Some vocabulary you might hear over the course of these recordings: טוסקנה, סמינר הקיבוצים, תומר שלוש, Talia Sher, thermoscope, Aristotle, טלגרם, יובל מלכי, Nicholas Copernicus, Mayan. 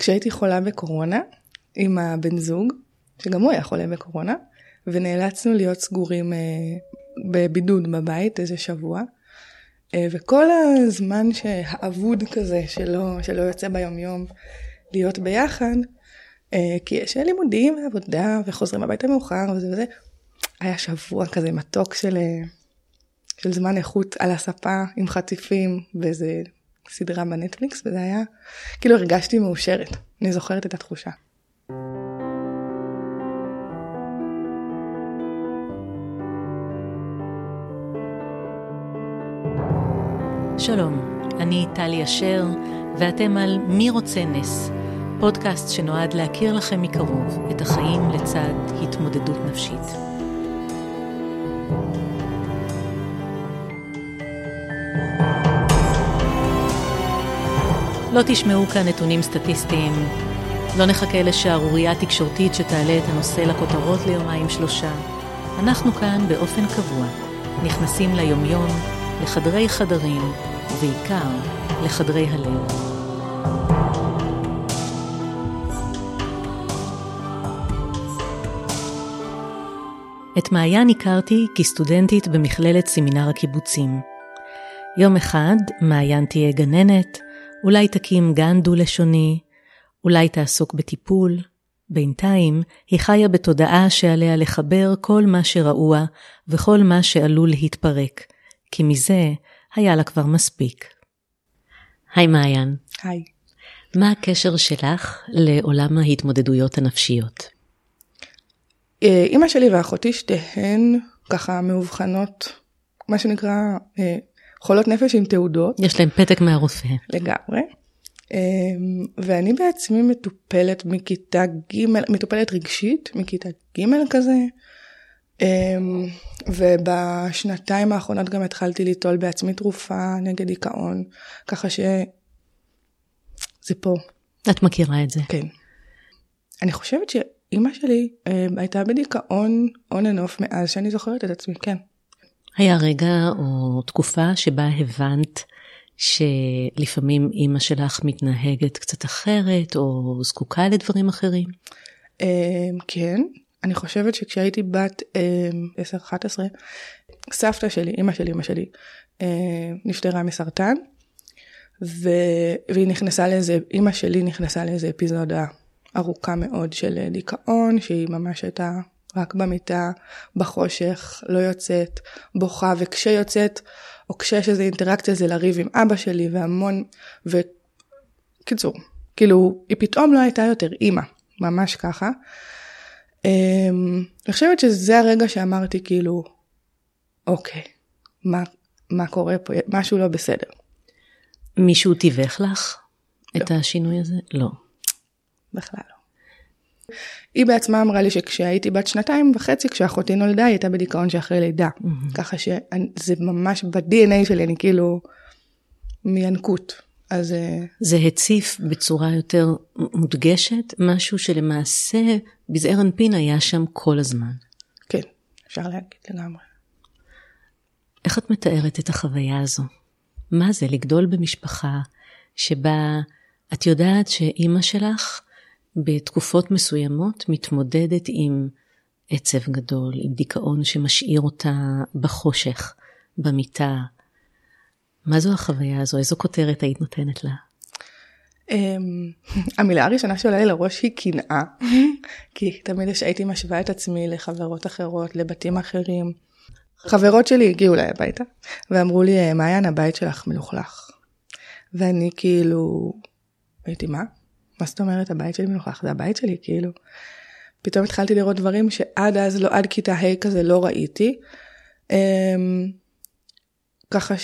כשהייתי חולה בקורונה, עם הבן זוג, שגם הוא היה חולה בקורונה, ונאלצנו להיות סגורים בבידוד בבית איזה שבוע, וכל הזמן שהעבוד כזה שלא יוצא ביום יום להיות ביחד, כי יש לימודים ועבודה וחוזרים הביתה מאוחר וזה וזה, היה שבוע כזה מתוק של זמן איכות על הספה עם חטיפים וזה סדרה בנטפליקס, וזה היה, כאילו הרגשתי מאושרת, אני זוכרת את התחושה. שלום, אני טליה שר, ואתם על מי רוצה נס, פודקאסט שנועד להכיר לכם מקרוב את החיים לצד התמודדות נפשית. לא תשמעו כאן נתונים סטטיסטיים, לא נחכה לשערורייה תקשורתית שתעלה את הנושא לכותרות ליומיים-3. אנחנו כאן באופן קבוע, נכנסים ליומיום, לחדרי חדרים, ובעיקר לחדרי הלב. את מעיין הכרתי כסטודנטית במכללת סמינר הקיבוצים. יום אחד מעיין תהיה גננת, אולי תקים גן דו-לשוני, אולי תעסוק בטיפול. בינתיים היא חיה בתודעה שעליה לחבר כל מה שראוע וכל מה שעלול להתפרק. כי מזה היה לה כבר מספיק. היי מעיין. היי. מה הקשר שלך לעולם ההתמודדויות הנפשיות? אמא שלי ואחותי שתיהן ככה מאובחנות, מה שנקרא חולות נפש עם תעודות. יש להם פתק מהרופא. לגמרי. ואני בעצמי מטופלת מכיתה ג', מטופלת רגשית מכיתה ג' כזה. ובשנתיים האחרונות גם התחלתי ליטול בעצמי תרופה נגד דיכאון, ככה שזה פה. את מכירה את זה. כן. אני חושבת שאמא שלי הייתה בדיכאון און אנוף מאז שאני זוכרת את עצמי, כן. היה רגע או תקופה שבה הבנת שלפעמים אמא שלך מתנהגת קצת אחרת או זקוקה לדברים אחרים? כן. אני חושבת שכשהייתי בת 10-11, סבתא שלי, אמא שלי, נפטרה מסרטן, והיא נכנסה לאיזה, אמא שלי נכנסה לאיזה אפיזודה ארוכה מאוד של דיכאון, שהיא ממש הייתה רק במיטה, בחושך, לא יוצאת, בוכה, וכשיוצאת, או כשיש איזו אינטראקציה, זה לריב עם אבא שלי, והמון, וקיצור, כאילו, היא פתאום לא הייתה יותר אמא, ממש ככה, אני חושבת שזה הרגע שאמרתי כאילו, אוקיי, מה קורה פה? משהו לא בסדר. מישהו תיווך לך את השינוי הזה? לא. בכלל לא. היא בעצמה אמרה לי שכשהייתי בת 2.5, כשאחותי נולדה, היא הייתה בדיכאון שאחרי לידה. ככה שזה ממש ב-DNA שלי, אני כאילו מינקות. אז זה הציף בצורה יותר מודגשת, משהו שלמעשה בזעיר אנפין היה שם כל הזמן. כן, אפשר להגיד לגמרי. איך את מתארת את החוויה הזו? מה זה לגדול במשפחה שבה את יודעת שאמא שלך בתקופות מסוימות מתמודדת עם עצב גדול, עם דיכאון שמשאיר אותה בחושך, במיטה? מה זו החוויה הזו? איזו כותרת היית נותנת לה? המילה הראשונה שעולה לי לראש היא קנאה, כי תמיד הייתי משווה את עצמי לחברות אחרות, לבתים אחרים. חברות שלי הגיעו אליי הביתה, ואמרו לי, מעיין, הבית שלך מלוכלך. ואני כאילו, הייתי מה? מה זאת אומרת, הבית שלי מלוכלך? זה הבית שלי, כאילו. פתאום התחלתי לראות דברים שעד אז, עד כיתה ה' כזה לא ראיתי. ככה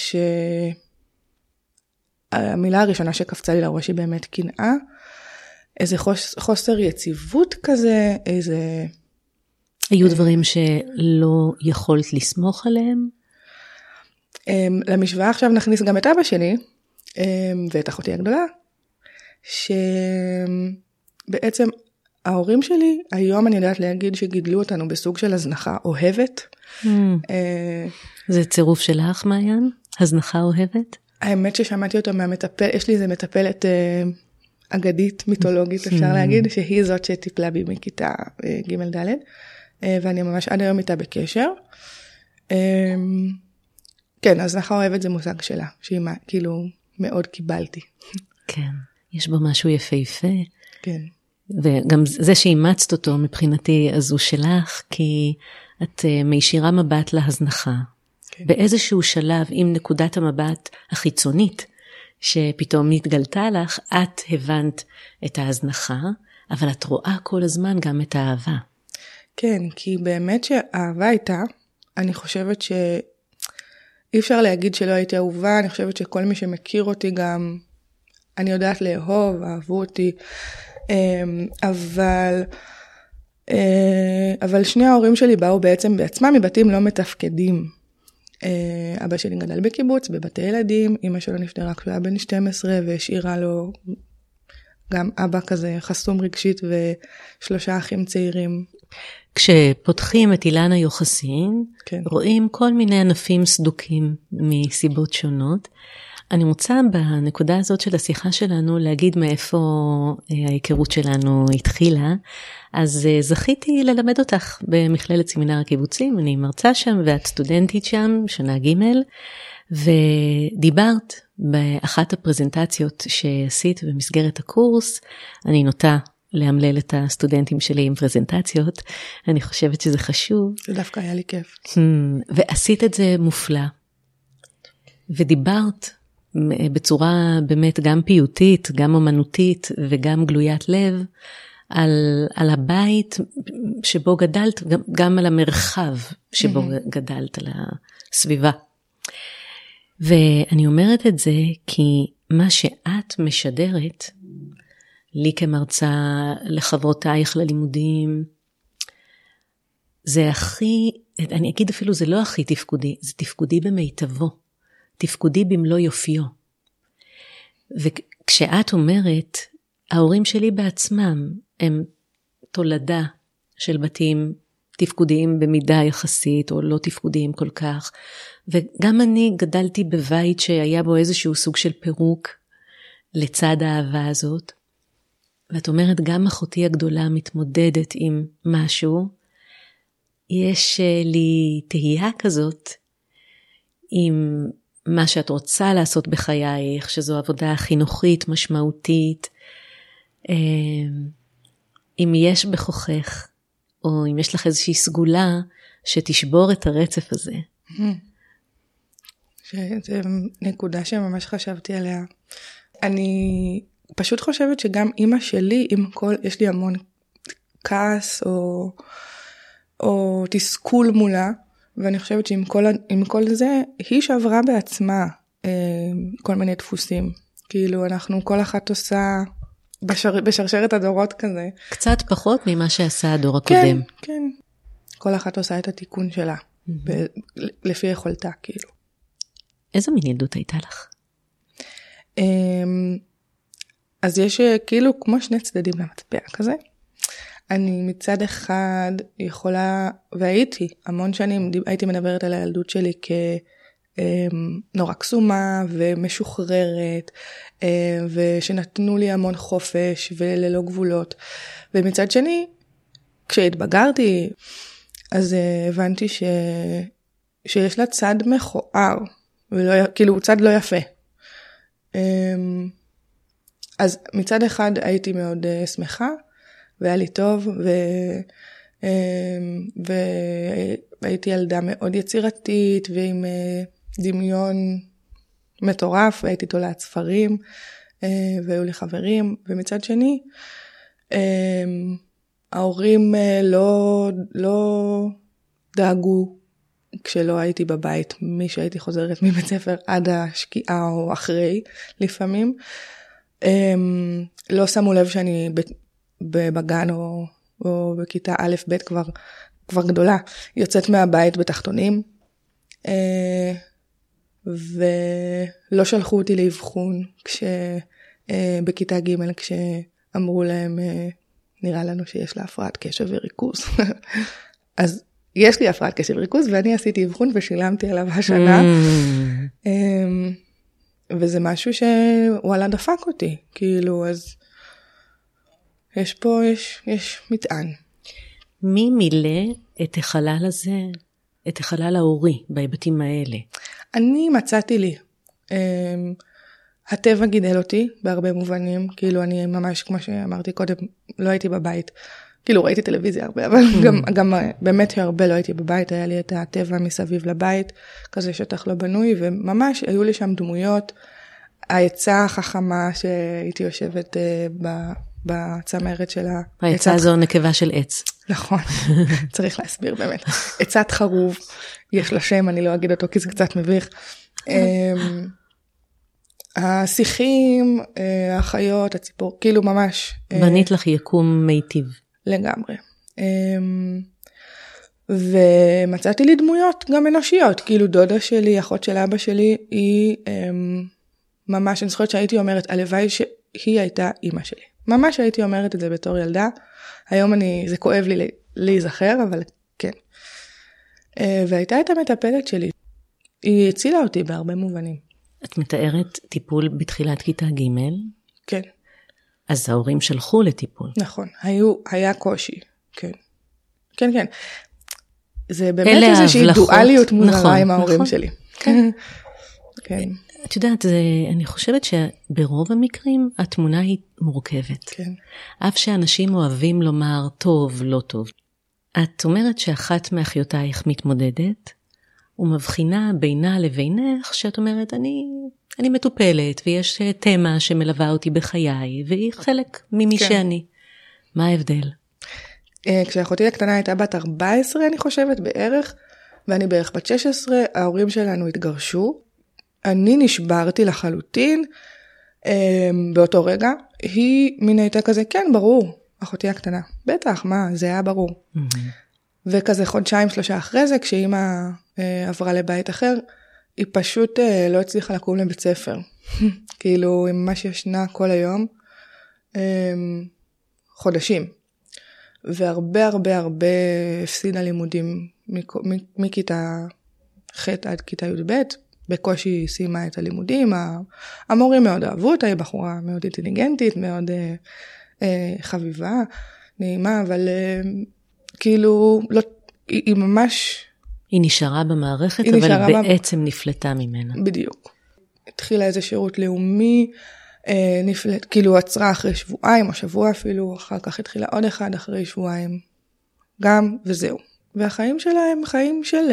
שהמילה הראשונה שקפצה לי לראש היא באמת קנאה, איזה חוסר יציבות כזה, איזה... היו דברים שלא יכולת לסמוך עליהם? למשוואה עכשיו נכניס גם את אבא שלי, ואת אחותי הגדולה, שבעצם ההורים שלי, היום אני יודעת להגיד שגידלו אותנו בסוג של הזנחה אוהבת. זה צירוף שלך, מעיין? הזנחה אוהבת? האמת ששמעתי אותו מהמטפל, יש לי איזה מטפלת אגדית, מיתולוגית, אפשר להגיד, שהיא זאת שטיפלה בי מכיתה ג' ד', ואני ממש עד היום איתה בקשר. כן, אז נחר אוהבת זה מושג שלה, שהיא כאילו מאוד קיבלתי. כן, יש בו משהו יפהפה. כן. וגם זה שאימצת אותו מבחינתי, אז הוא שלך, כי את מישירה מבט להזנחה. כן. באיזשהו שלב, עם נקודת המבט החיצונית, שפתאום התגלתה לך, את הבנת את ההזנחה, אבל את רואה כל הזמן גם את האהבה. כן, כי באמת שהאהבה הייתה, אני חושבת שאי אפשר להגיד שלא הייתי אהובה, אני חושבת שכל מי שמכיר אותי גם, אני יודעת לאהוב, אהבו אותי, אבל שני ההורים שלי באו בעצם בעצמם מבתים לא מתפקדים. אבא שלי גדל בקיבוץ, בבתי ילדים, אמא שלו נפטרה כשהוא היה בן 12, והשאירה לו גם אבא כזה חסום רגשית ושלושה אחים צעירים. כשפותחים את אילן היוחסין, כן. רואים כל מיני ענפים סדוקים מסיבות שונות. אני רוצה בנקודה הזאת של השיחה שלנו להגיד מאיפה ההיכרות שלנו התחילה. אז זכיתי ללמד אותך במכללת סמינר הקיבוצים, אני מרצה שם ואת סטודנטית שם, שנה ג', ודיברת באחת הפרזנטציות שעשית במסגרת הקורס. אני נוטה להמלל את הסטודנטים שלי עם פרזנטציות, אני חושבת שזה חשוב. זה דווקא היה לי כיף. ועשית את זה מופלא. ודיברת בצורה באמת גם פיוטית, גם אומנותית וגם גלוית לב, על הבית שבו גדלת, גם על המרחב שבו גדלת, על הסביבה. ואני אומרת את זה כי מה שאת משדרת, לי כמרצה, לחברותייך ללימודים, זה הכי, אני אגיד אפילו זה לא הכי תפקודי, זה תפקודי במיטבו. תפקודי במלוא יופיו. וכשאת אומרת, ההורים שלי בעצמם הם תולדה של בתים תפקודיים במידה יחסית, או לא תפקודיים כל כך. וגם אני גדלתי בבית שהיה בו איזשהו סוג של פירוק לצד האהבה הזאת. ואת אומרת, גם אחותי הגדולה מתמודדת עם משהו. יש לי תהייה כזאת עם מה שאת רוצה לעשות בחייך, שזו עבודה חינוכית, משמעותית, אם יש בכוחך, או אם יש לך איזושהי סגולה, שתשבור את הרצף הזה. זה נקודה שממש חשבתי עליה. אני פשוט חושבת שגם אמא שלי, עם כל, יש לי המון כעס, או תסכול מולה, ואני חושבת שעם כל זה, היא שעברה בעצמה כל מיני דפוסים. כאילו, אנחנו כל אחת עושה בשרשרת הדורות כזה. קצת פחות ממה שעשה הדור הקודם. כן, כן. כל אחת עושה את התיקון שלה, לפי יכולתה, כאילו. איזה מין ילדות הייתה לך? אז יש כאילו כמו שני צדדים למטבע כזה. אני מצד אחד יכולה, והייתי המון שנים, הייתי מדברת על הילדות שלי כנורא קסומה ומשוחררת, ושנתנו לי המון חופש וללא גבולות. ומצד שני, כשהתבגרתי, אז הבנתי שיש לה צד מכוער, כאילו צד לא יפה. אז מצד אחד הייתי מאוד שמחה, והיה לי טוב, והייתי ילדה מאוד יצירתית, ועם דמיון מטורף, והייתי תולעת ספרים, והיו לי חברים, ומצד שני, ההורים לא דאגו, כשלא הייתי בבית, מי שהייתי חוזרת מבית ספר, עד השקיעה או אחרי, לפעמים, לא שמו לב שאני בבגן או בכיתה א' ב' כבר גדולה, יוצאת מהבית בתחתונים, ולא שלחו אותי לאבחון בכיתה ג' כשאמרו להם, נראה לנו שיש לה הפרעת קשב וריכוז. אז יש לי הפרעת קשב וריכוז, ואני עשיתי אבחון ושילמתי עליו השנה. וזה משהו שוואלה דפק אותי, כאילו, אז יש פה, יש מטען. מי מילא את החלל הזה, את החלל ההורי בהיבטים האלה? אני מצאתי לי. הטבע גידל אותי בהרבה מובנים, כאילו אני ממש, כמו שאמרתי קודם, לא הייתי בבית. כאילו ראיתי טלוויזיה הרבה, אבל גם באמת הרבה לא הייתי בבית, היה לי את הטבע מסביב לבית, כזה שטח לא בנוי, וממש היו לי שם דמויות, העצה החכמה שהייתי יושבת בצמרת של העצה הזו נקבה של עץ. נכון, צריך להסביר באמת. עצת חרוב, יש לה שם, אני לא אגיד אותו כי זה קצת מביך. השיחים, החיות, הציפור, כאילו ממש... בנית לך יקום מיטיב. לגמרי. ומצאתי לי דמויות גם אנושיות, כאילו דודה שלי, אחות של אבא שלי, היא ממש, אני זוכרת שהייתי אומרת, הלוואי שהיא הייתה אמא שלי. ממש הייתי אומרת את זה בתור ילדה. היום זה כואב לי להיזכר, אבל כן. והייתה את המטפלת שלי. היא הצילה אותי בהרבה מובנים. את מתארת טיפול בתחילת כיתה ג'? כן. אז ההורים שלחו לטיפול. נכון, היה קושי, כן. כן, כן. זה באמת איזושהי דואליות מוזרה עם ההורים שלי. כן. כן. את יודעת, אני חושבת שברוב המקרים התמונה היא מורכבת. כן. אף שאנשים אוהבים לומר טוב, לא טוב. את אומרת שאחת מאחיותייך מתמודדת, ומבחינה בינה לבינך, שאת אומרת, אני מטופלת, ויש תמה שמלווה אותי בחיי, והיא חלק ממי שאני. מה ההבדל? כשאחותי הקטנה הייתה בת 14, אני חושבת, בערך, ואני בערך בת 16, ההורים שלנו התגרשו, אני נשברתי לחלוטין, באותו רגע, היא מן הייתה כזה, כן, ברור, אחותי הקטנה, בטח, מה, זה היה ברור. וכזה חודשיים, שלושה אחרי זה, כשאימא עברה לבית אחר, היא פשוט לא הצליחה לקום לבית ספר. כאילו, היא ממש ישנה כל היום, חודשים. והרבה הרבה הרבה הפסידה לימודים מכיתה ח' עד כיתה י"ב, בקושי סיימה את הלימודים, המורים מאוד אהבו אותה, היא בחורה מאוד אינטליגנטית, מאוד חביבה, נעימה, אבל כאילו, לא, היא ממש... היא נשארה במערכת, היא אבל נשארה בעצם נפלטה ממנה. בדיוק. התחילה איזה שירות לאומי, כאילו עצרה אחרי שבועיים או שבוע אפילו, אחר כך התחילה עוד אחד אחרי שבועיים, גם וזהו. והחיים שלה הם חיים של...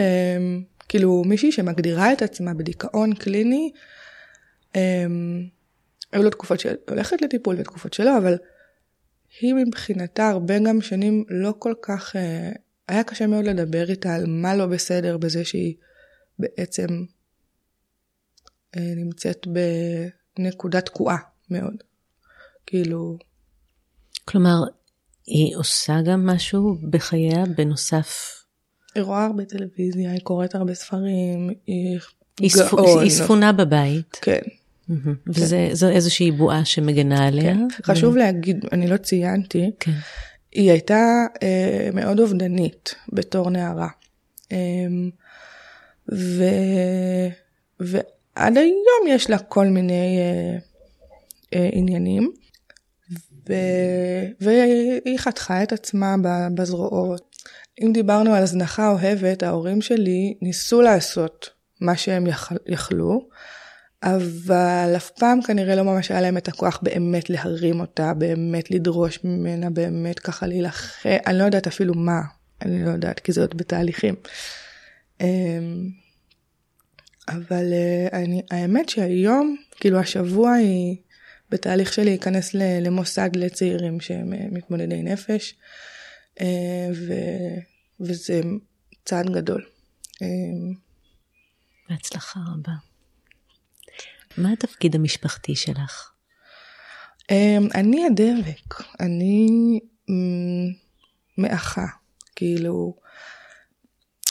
כאילו מישהי שמגדירה את עצמה בדיכאון קליני, היו לו תקופות שהולכת לטיפול ותקופות שלא, אבל היא מבחינתה הרבה גם שנים לא כל כך, היה קשה מאוד לדבר איתה על מה לא בסדר בזה שהיא בעצם נמצאת בנקודה תקועה מאוד. כאילו... כלומר, היא עושה גם משהו בחייה בנוסף... היא רואה הרבה טלוויזיה, היא קוראת הרבה ספרים, היא גאון. היא ספונה בבית. כן. וזו איזושהי בועה שמגנה עליה. חשוב להגיד, אני לא ציינתי, היא הייתה מאוד אובדנית בתור נערה. ועד היום יש לה כל מיני עניינים, והיא חתכה את עצמה בזרועות. אם דיברנו על הזנחה אוהבת, ההורים שלי ניסו לעשות מה שהם יכלו, אבל אף פעם כנראה לא ממש היה להם את הכוח באמת להרים אותה, באמת לדרוש ממנה, באמת ככה להילחם. אני לא יודעת אפילו מה, אני לא יודעת, כי זה עוד בתהליכים. אבל האמת שהיום, כאילו השבוע היא בתהליך שלי להיכנס למוסד לצעירים שהם מתמודדי נפש, וזה צעד גדול. בהצלחה רבה. מה התפקיד המשפחתי שלך? אני הדבק, אני מאחה, כאילו,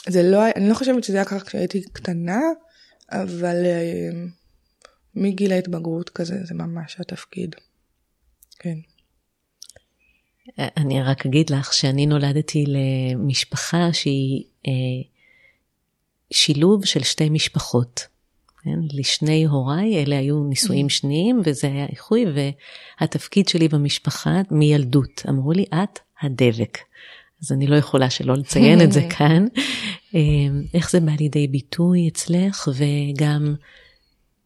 אני לא חושבת שזה היה ככה כשהייתי קטנה, אבל מגיל ההתבגרות כזה, זה ממש התפקיד. כן. אני רק אגיד לך שאני נולדתי למשפחה שהיא שילוב של שתי משפחות. לשני הוריי, אלה היו נישואים שניים, וזה היה איחוי, והתפקיד שלי במשפחה מילדות, אמרו לי, את הדבק. אז אני לא יכולה שלא לציין את זה כאן. איך זה בא לידי ביטוי אצלך, וגם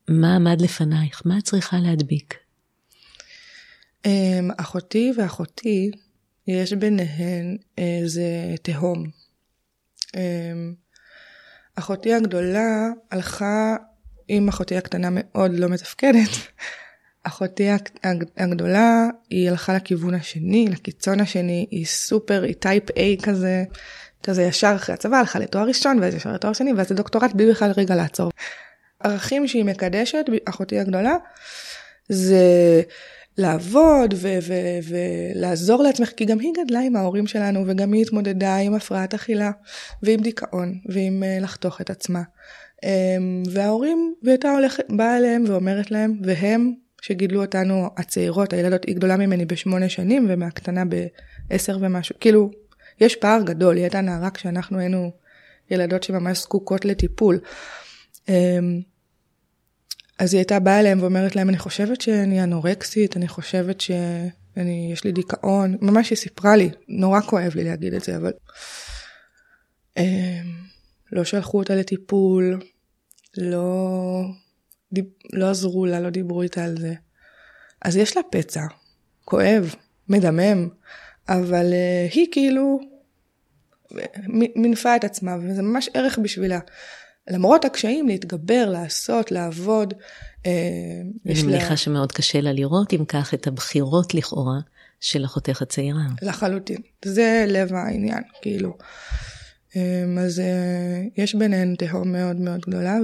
מה עמד לפנייך, מה צריכה להדביק? אחותי ואחותי, יש ביניהן איזה תהום. אחותי הגדולה הלכה עם אחותי הקטנה מאוד לא מתפקדת. אחותי הגדולה היא הלכה לכיוון השני, לקיצון השני, היא סופר, היא טייפ A כזה, כזה ישר אחרי הצבא, הלכה לתואר ראשון ואז ישר לתואר שני, ואז לדוקטורט בלי בכלל רגע לעצור. ערכים שהיא מקדשת, אחותי הגדולה, זה לעבוד ולעזור לעצמך, כי גם היא גדלה עם ההורים שלנו, וגם היא התמודדה עם הפרעת אכילה, ועם דיכאון, ועם לחתוך את עצמה. וההורים, והייתה באה אליהם ואומרת להם, והם שגידלו אותנו הצעירות, הילדות היא גדולה ממני ב8 שנים, ומהקטנה ב10 ומשהו, כאילו, יש פער גדול, היא הייתה נערה כשאנחנו היינו ילדות שממש זקוקות לטיפול. אז היא הייתה באה אליהם ואומרת להם, אני חושבת שאני אנורקסית, אני חושבת שיש לי דיכאון, ממש היא סיפרה לי, נורא כואב לי להגיד את זה, אבל לא שלחו אותה לטיפול, לא עזרו לה, לא דיברו איתה על זה. אז יש לה פצע, כואב, מדמם, אבל היא כאילו מנפה את עצמה, וזה ממש ערך בשבילה. למרות הקשיים, להתגבר, לעשות, לעבוד. אני מניחה שמאוד קשה לה לראות, אם כך, את הבחירות לכאורה של אחותך הצעירה. לחלוטין. זה לב העניין, כאילו. אז יש ביניהן תהום מאוד מאוד גדולה,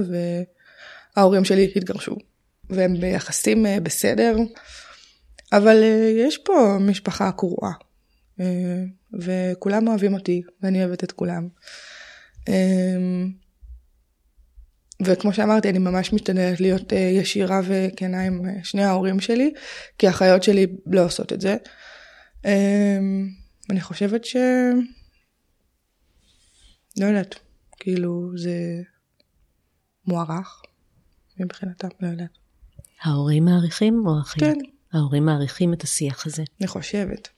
וההורים שלי התגרשו, והם ביחסים בסדר, אבל יש פה משפחה קרועה, וכולם אוהבים אותי, ואני אוהבת את כולם. וכמו שאמרתי, אני ממש משתדלת להיות ישירה וכנה עם שני ההורים שלי, כי החיות שלי לא עושות את זה. אני חושבת ש... לא יודעת, כאילו זה מוערך מבחינתם, לא יודעת. ההורים מעריכים או אחים? כן. ההורים מעריכים את השיח הזה. אני חושבת.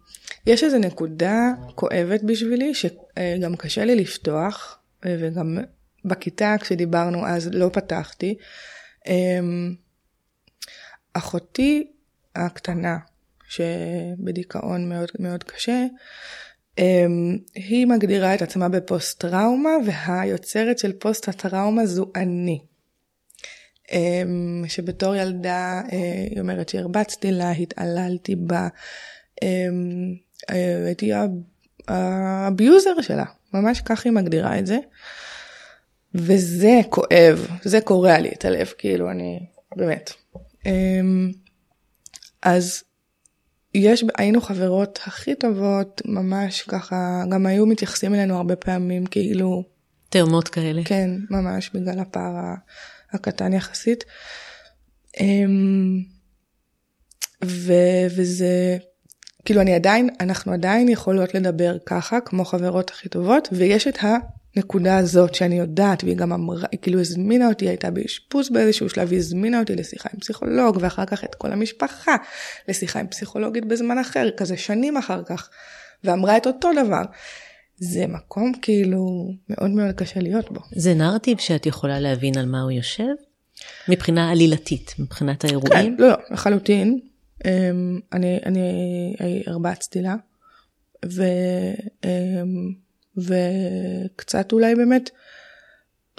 יש איזו נקודה כואבת בשבילי, שגם קשה לי לפתוח, וגם... בכיתה, כשדיברנו אז, לא פתחתי. אחותי הקטנה, שבדיכאון מאוד, מאוד קשה, היא מגדירה את עצמה בפוסט-טראומה, והיוצרת של פוסט-הטראומה זו אני. שבתור ילדה, היא אומרת שהרבצתי לה, התעללתי בה, הייתי הביוזר שלה. ממש כך היא מגדירה את זה. וזה כואב, זה קורע לי את הלב, כאילו אני, באמת. אז היינו חברות הכי טובות, ממש ככה, גם היו מתייחסים אלינו הרבה פעמים, כאילו... תאומות כאלה. כן, ממש, בגלל הפער הקטן יחסית. וזה... כאילו אנחנו עדיין יכולות לדבר ככה, כמו חברות הכי טובות, ויש את הנקודה הזאת שאני יודעת, והיא גם אמרה, כאילו הזמינה אותי, הייתה באשפוז באיזשהו שלב, היא הזמינה אותי לשיחה עם פסיכולוג, ואחר כך את כל המשפחה, לשיחה עם פסיכולוגית בזמן אחר, כזה שנים אחר כך, ואמרה את אותו דבר. זה מקום כאילו מאוד מאוד קשה להיות בו. זה נרטיב שאת יכולה להבין על מה הוא יושב? מבחינה עלילתית, מבחינת האירועים? כן, לא, לחלוטין. אני הרבצתי לה, וקצת אולי באמת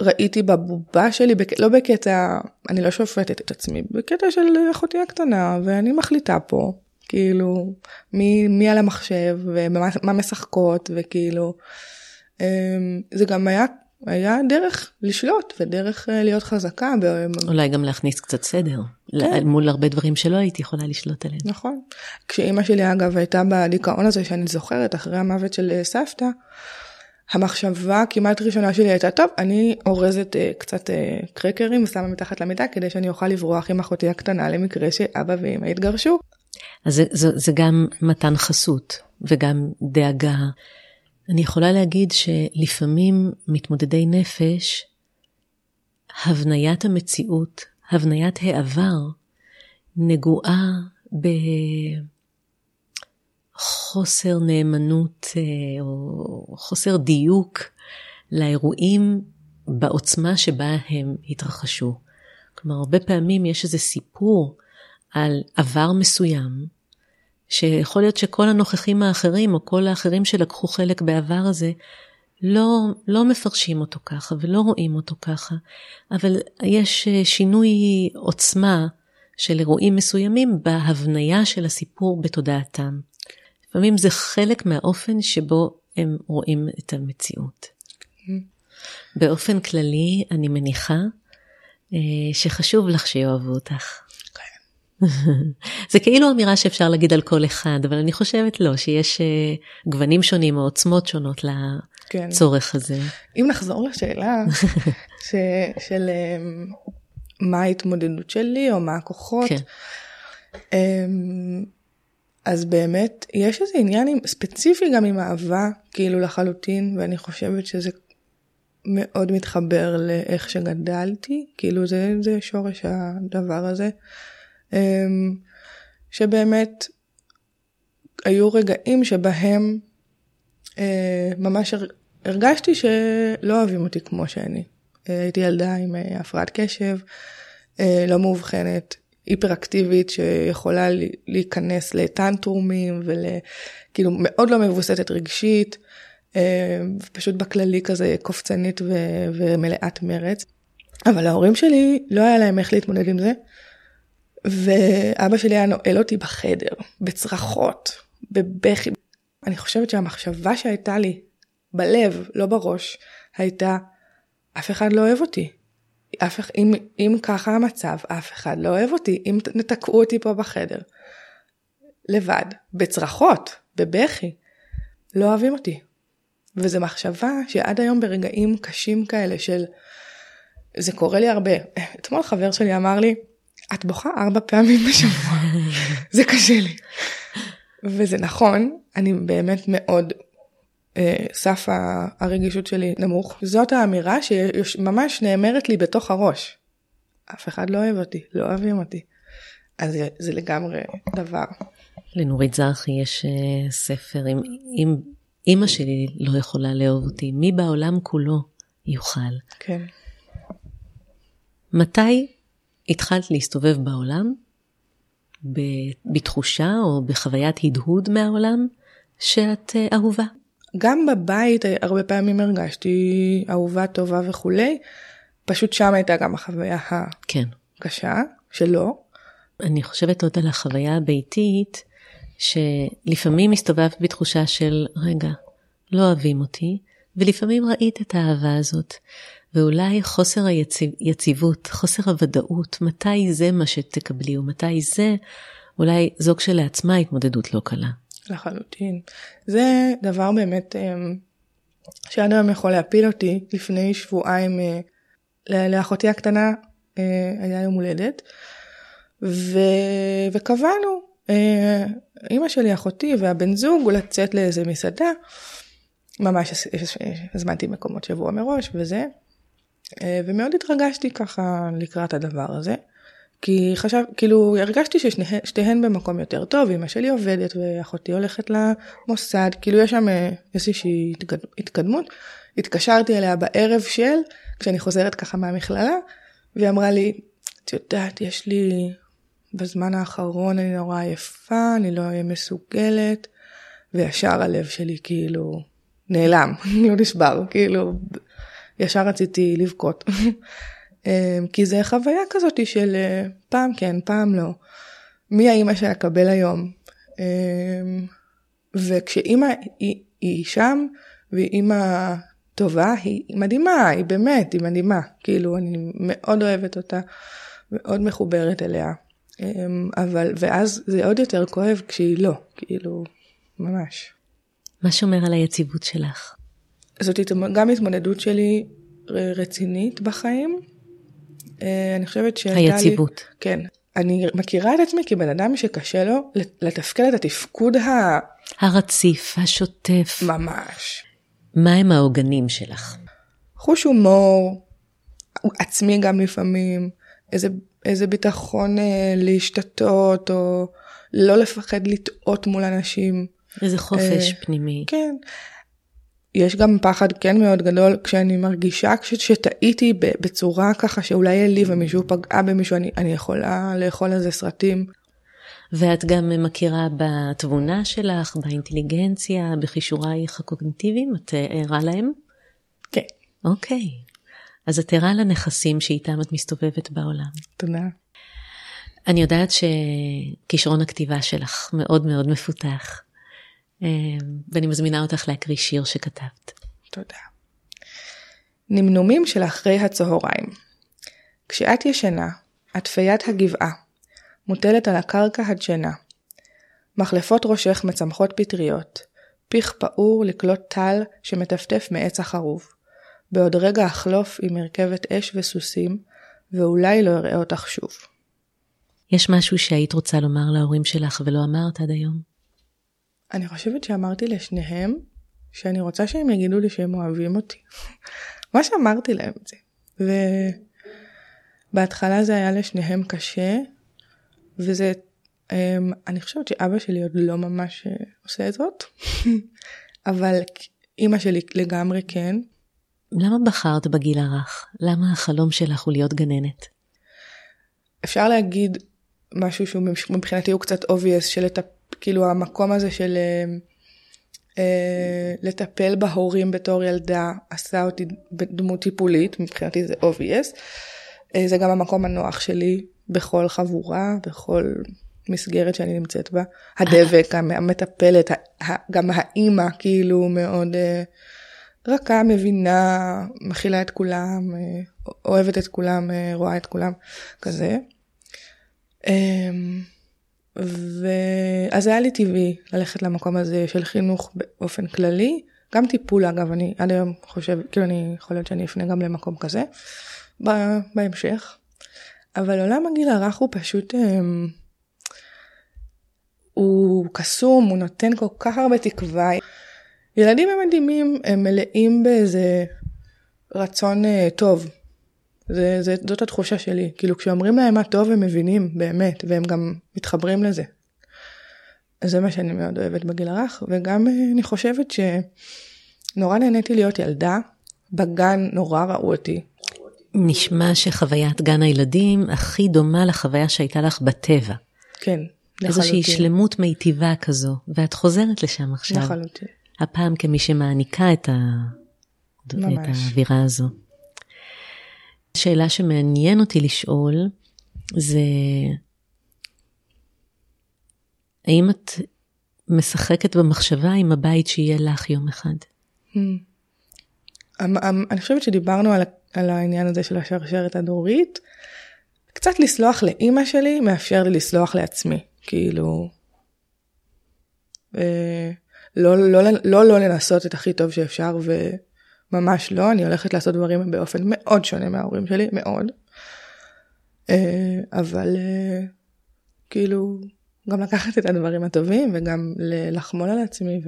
ראיתי בבובה שלי, לא בקטע, אני לא שופטת את עצמי, בקטע של אחותי הקטנה, ואני מחליטה פה, כאילו, מי על המחשב, ומה משחקות, וכאילו, זה גם היה דרך לשלוט, ודרך להיות חזקה. אולי גם להכניס קצת סדר, מול הרבה דברים שלא הייתי יכולה לשלוט עליהם. נכון. כשאימא שלי, אגב, הייתה בדיכאון הזה, שאני זוכרת, אחרי המוות של סבתא, המחשבה כמעט ראשונה שלי הייתה, טוב, אני אורזת קצת קרקרים, ושמה מתחת למיטה, כדי שאני אוכל לברוח עם אחותי הקטנה, למקרה שאבא ואמא התגרשו. אז זה גם מתן חסות, וגם דאגה. אני יכולה להגיד שלפעמים מתמודדי נפש, הבניית המציאות, הבניית העבר, נגועה בחוסר נאמנות או חוסר דיוק לאירועים בעוצמה שבה הם התרחשו. כלומר, הרבה פעמים יש איזה סיפור על עבר מסוים, שיכול להיות שכל הנוכחים האחרים, או כל האחרים שלקחו חלק בעבר הזה, לא מפרשים אותו ככה, ולא רואים אותו ככה. אבל יש שינוי עוצמה של אירועים מסוימים בהבניה של הסיפור בתודעתם. לפעמים זה חלק מהאופן שבו הם רואים את המציאות. באופן כללי, אני מניחה שחשוב לך שיאהבו אותך. זה כאילו אמירה שאפשר להגיד על כל אחד, אבל אני חושבת לא, שיש גוונים שונים או עוצמות שונות לצורך הזה. אם נחזור לשאלה של מה ההתמודדות שלי או מה הכוחות, אז באמת יש איזה עניין ספציפי גם עם אהבה, כאילו לחלוטין, ואני חושבת שזה מאוד מתחבר לאיך שגדלתי, כאילו זה שורש הדבר הזה. שבאמת היו רגעים שבהם ממש הרגשתי שלא אוהבים אותי כמו שאני. הייתי ילדה עם הפרעת קשב, לא מאובחנת, היפראקטיבית שיכולה להיכנס לטנטרומים וכאילו מאוד לא מבוססת רגשית, פשוט בכללי כזה קופצנית ומלאת מרץ. אבל ההורים שלי לא היה להם איך להתמודד עם זה. ואבא שלי היה נועל אותי בחדר, בצרחות, בבכי. אני חושבת שהמחשבה שהייתה לי בלב, לא בראש, הייתה, אף אחד לא אוהב אותי. אם ככה המצב, אף אחד לא אוהב אותי. אם נתקעו אותי פה בחדר, לבד, בצרחות, בבכי, לא אוהבים אותי. וזו מחשבה שעד היום ברגעים קשים כאלה של, זה קורה לי הרבה. אתמול חבר שלי אמר לי, את בוכה 4 פעמים בשבוע, זה קשה לי. וזה נכון, אני באמת מאוד, סף הרגישות שלי נמוך. זאת האמירה שממש נאמרת לי בתוך הראש. אף אחד לא אוהב אותי, לא אוהבים אותי. אז זה לגמרי דבר. לנורית זרחי יש ספר, אם אמא שלי לא יכולה לאהוב אותי, מי בעולם כולו יוכל. כן. מתי התחלת להסתובב בעולם, בתחושה או בחוויית הדהוד מהעולם, שאת אהובה? גם בבית הרבה פעמים הרגשתי אהובה, טובה וכו'. פשוט שם הייתה גם החוויה הקשה שלו. אני חושבת עוד על החוויה הביתית, שלפעמים הסתובבת בתחושה של, רגע, לא אוהבים אותי, ולפעמים ראית את האהבה הזאת. ואולי חוסר היציבות, חוסר הוודאות, מתי זה מה שתקבלי ומתי זה, אולי זו כשלעצמה התמודדות לא קלה. לחלוטין. זה דבר באמת שעד היום יכול להפיל אותי. לפני שבועיים לאחותי הקטנה היה יום הולדת, וקבענו, אמא שלי, אחותי והבן זוג, לצאת לאיזה מסעדה, ממש הזמנתי מקומות שבוע מראש וזה, ומאוד התרגשתי ככה לקראת הדבר הזה, כי חשב, כאילו הרגשתי ששתיהן במקום יותר טוב, אמא שלי עובדת ואחותי הולכת למוסד, כאילו יש שם איזושהי התקדמות. התקשרתי אליה בערב של, כשאני חוזרת ככה מהמכללה, והיא אמרה לי, את יודעת, יש לי בזמן האחרון, אני נורא עייפה, אני לא אהיה מסוגלת, וישר הלב שלי כאילו נעלם, לא נשבר, כאילו ישר רציתי לבכות. כי זה חוויה כזאת של פעם כן, פעם לא. מי האמא שאקבל היום? וכשאמא היא שם, והיא אמא טובה, היא מדהימה, היא באמת, היא מדהימה. כאילו אני מאוד אוהבת אותה, מאוד מחוברת אליה. אבל, ואז זה עוד יותר כואב כשהיא לא, כאילו ממש. מה שומר על היציבות שלך? זאת גם התמודדות שלי רצינית בחיים. אני חושבת שהייתה לי... היציבות. כן. אני מכירה את עצמי כבן אדם שקשה לו לתפקד את התפקוד הרציף, השוטף. ממש. מה הם העוגנים שלך? חוש הומור, עצמי גם לפעמים, איזה ביטחון להשתתות, או לא לפחד לטעות מול אנשים. איזה חופש פנימי. כן. יש גם פחד כן מאוד גדול, כשאני מרגישה, כשטעיתי בצורה ככה, שאולי אלי ומישהו פגעה במישהו, אני יכולה לאכול איזה סרטים. ואת גם מכירה בתבונה שלך, באינטליגנציה, בכישורייך הקוגניטיביים, את ערה להם? כן. אוקיי. אז את ערה לנכסים שאיתם את מסתובבת בעולם. תודה. אני יודעת שכישרון הכתיבה שלך מאוד מאוד מפותח. ואני מזמינה אותך להקריא שיר שכתבת. תודה. נמנומים של אחרי הצהריים. כשאת ישנה, את פיית הגבעה, מוטלת על הקרקע הדשנה. מחלפות ראשך מצמחות פטריות, פיך פעור לקלוט טל שמטפטף מעץ החרוב. בעוד רגע החלוף עם מרכבת אש וסוסים, ואולי לא אראה אותך שוב. יש משהו שהיית רוצה לומר להורים שלך ולא אמרת עד היום? אני חושבת שאמרתי לשניהם, שאני רוצה שהם יגידו לי שהם אוהבים אותי. מה שאמרתי להם את זה. ובהתחלה זה היה לשניהם קשה, וזה, אני חושבת שאבא שלי עוד לא ממש עושה זאת, אבל אמא שלי לגמרי כן. למה בחרת בגיל הרך? למה החלום שלך הוא להיות גננת? אפשר להגיד משהו שהוא מבחינתי הוא קצת obvious, של כאילו המקום הזה של לטפל בהורים בתור ילדה, עשה אותי בדמות טיפולית, מבחינתי זה obvious. זה גם המקום הנוח שלי, בכל חבורה, בכל מסגרת שאני נמצאת בה. הדבק, המטפלת, גם האימא, כאילו מאוד רכה, מבינה, מכילה את כולם, אוהבת את כולם, רואה את כולם, כזה. אז היה לי טבעי ללכת למקום הזה של חינוך באופן כללי, גם טיפול אגב, אני עד היום חושב, כאילו אני יכולה להיות שאני אפנה גם למקום כזה, בהמשך. אבל עולם הגיל הרך הוא פשוט, הוא קסום, הוא נותן כל כך הרבה תקווה. ילדים הם מדהימים, הם מלאים באיזה רצון טוב. זאת התחושה שלי. כאילו כשאומרים להם מה טוב הם מבינים באמת, והם גם מתחברים לזה. אז זה מה שאני מאוד אוהבת בגיל הרך, וגם אני חושבת שנורא נהניתי להיות ילדה, בגן נורא ראו אותי. נשמע שחוויית גן הילדים הכי דומה לחוויה שהייתה לך בטבע. כן, לחלוטין. איזושהי שלמות מיטיבה כזו, ואת חוזרת לשם עכשיו. לחלוטין. הפעם כמי שמעניקה את האווירה הזו. השאלה שמעניין אותי לשאול, זה האם את משחקת במחשבה עם הבית שיהיה לך יום אחד? אני חושבת שדיברנו על העניין הזה של השרשרת הדורית, קצת לסלוח לאמא שלי, מאפשר לי לסלוח לעצמי, כאילו, לא לנסות את הכי טוב שאפשר, וממש לא, אני הולכת לעשות דברים באופן מאוד שונה מההורים שלי, מאוד, אבל כאילו, גם לקחת את הדברים הטובים, וגם לחמול על עצמי,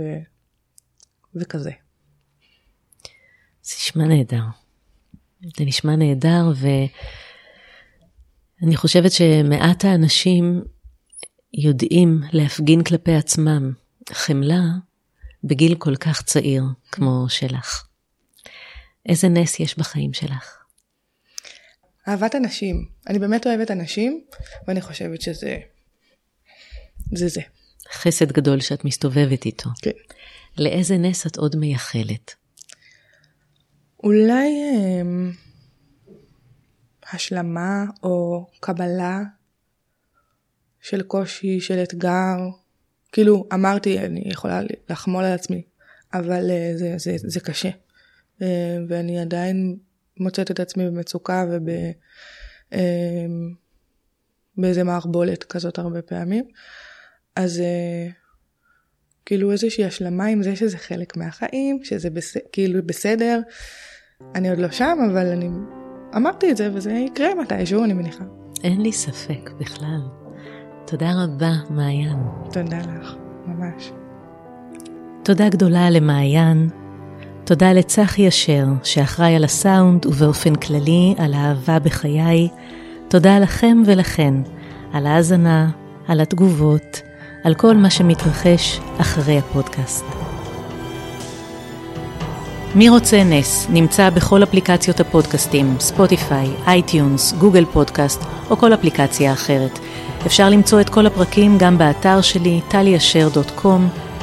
וכזה. זה נשמע נהדר. זה נשמע נהדר, ואני חושבת שמעט האנשים יודעים להפגין כלפי עצמם חמלה בגיל כל כך צעיר כמו שלך. איזה נס יש בחיים שלך? אהבת אנשים. אני באמת אוהבת אנשים, ואני חושבת שזה זה. חסד גדול שאת מסתובבת איתו. כן. לאיזה נס את עוד מייחלת? אולי השלמה או קבלה של קושי, של אתגר. כאילו, אמרתי, אני יכולה לחמול על עצמי, אבל זה קשה. ואני עדיין מוצאת את עצמי במצוקה ובאיזה מערבולת כזאת הרבה פעמים. אז כאילו איזושהי השלמה עם זה שזה חלק מהחיים, שזה כאילו בסדר. אני עוד לא שם, אבל אני אמרתי את זה, וזה יקרה מתישהו, אני מניחה. אין לי ספק בכלל. תודה רבה, מעיין. תודה לך, ממש. תודה גדולה למעיין. תודה לצחי אשר, שאחראי על הסאונד ובאופן כללי על האהבה בחיי. תודה לכם ולכן, על ההאזנה, על התגובות, על כל מה שמתרחש אחרי הפודקאסט. מי רוצה נס נמצא בכל אפליקציות הפודקאסטים, ספוטיפיי, אייטיונס, גוגל פודקאסט או כל אפליקציה אחרת. אפשר למצוא את כל הפרקים גם באתר שלי, taliasher.com,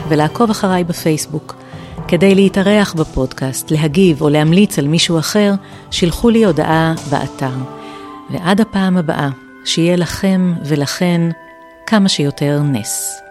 ולעקוב אחריי בפייסבוק. כדי להתארח בפודקאסט, להגיב או להמליץ על מישהו אחר, שילחו לי הודעה באתר. ועד הפעם הבאה, שיהיה לכם ולכן כמה שיותר נס.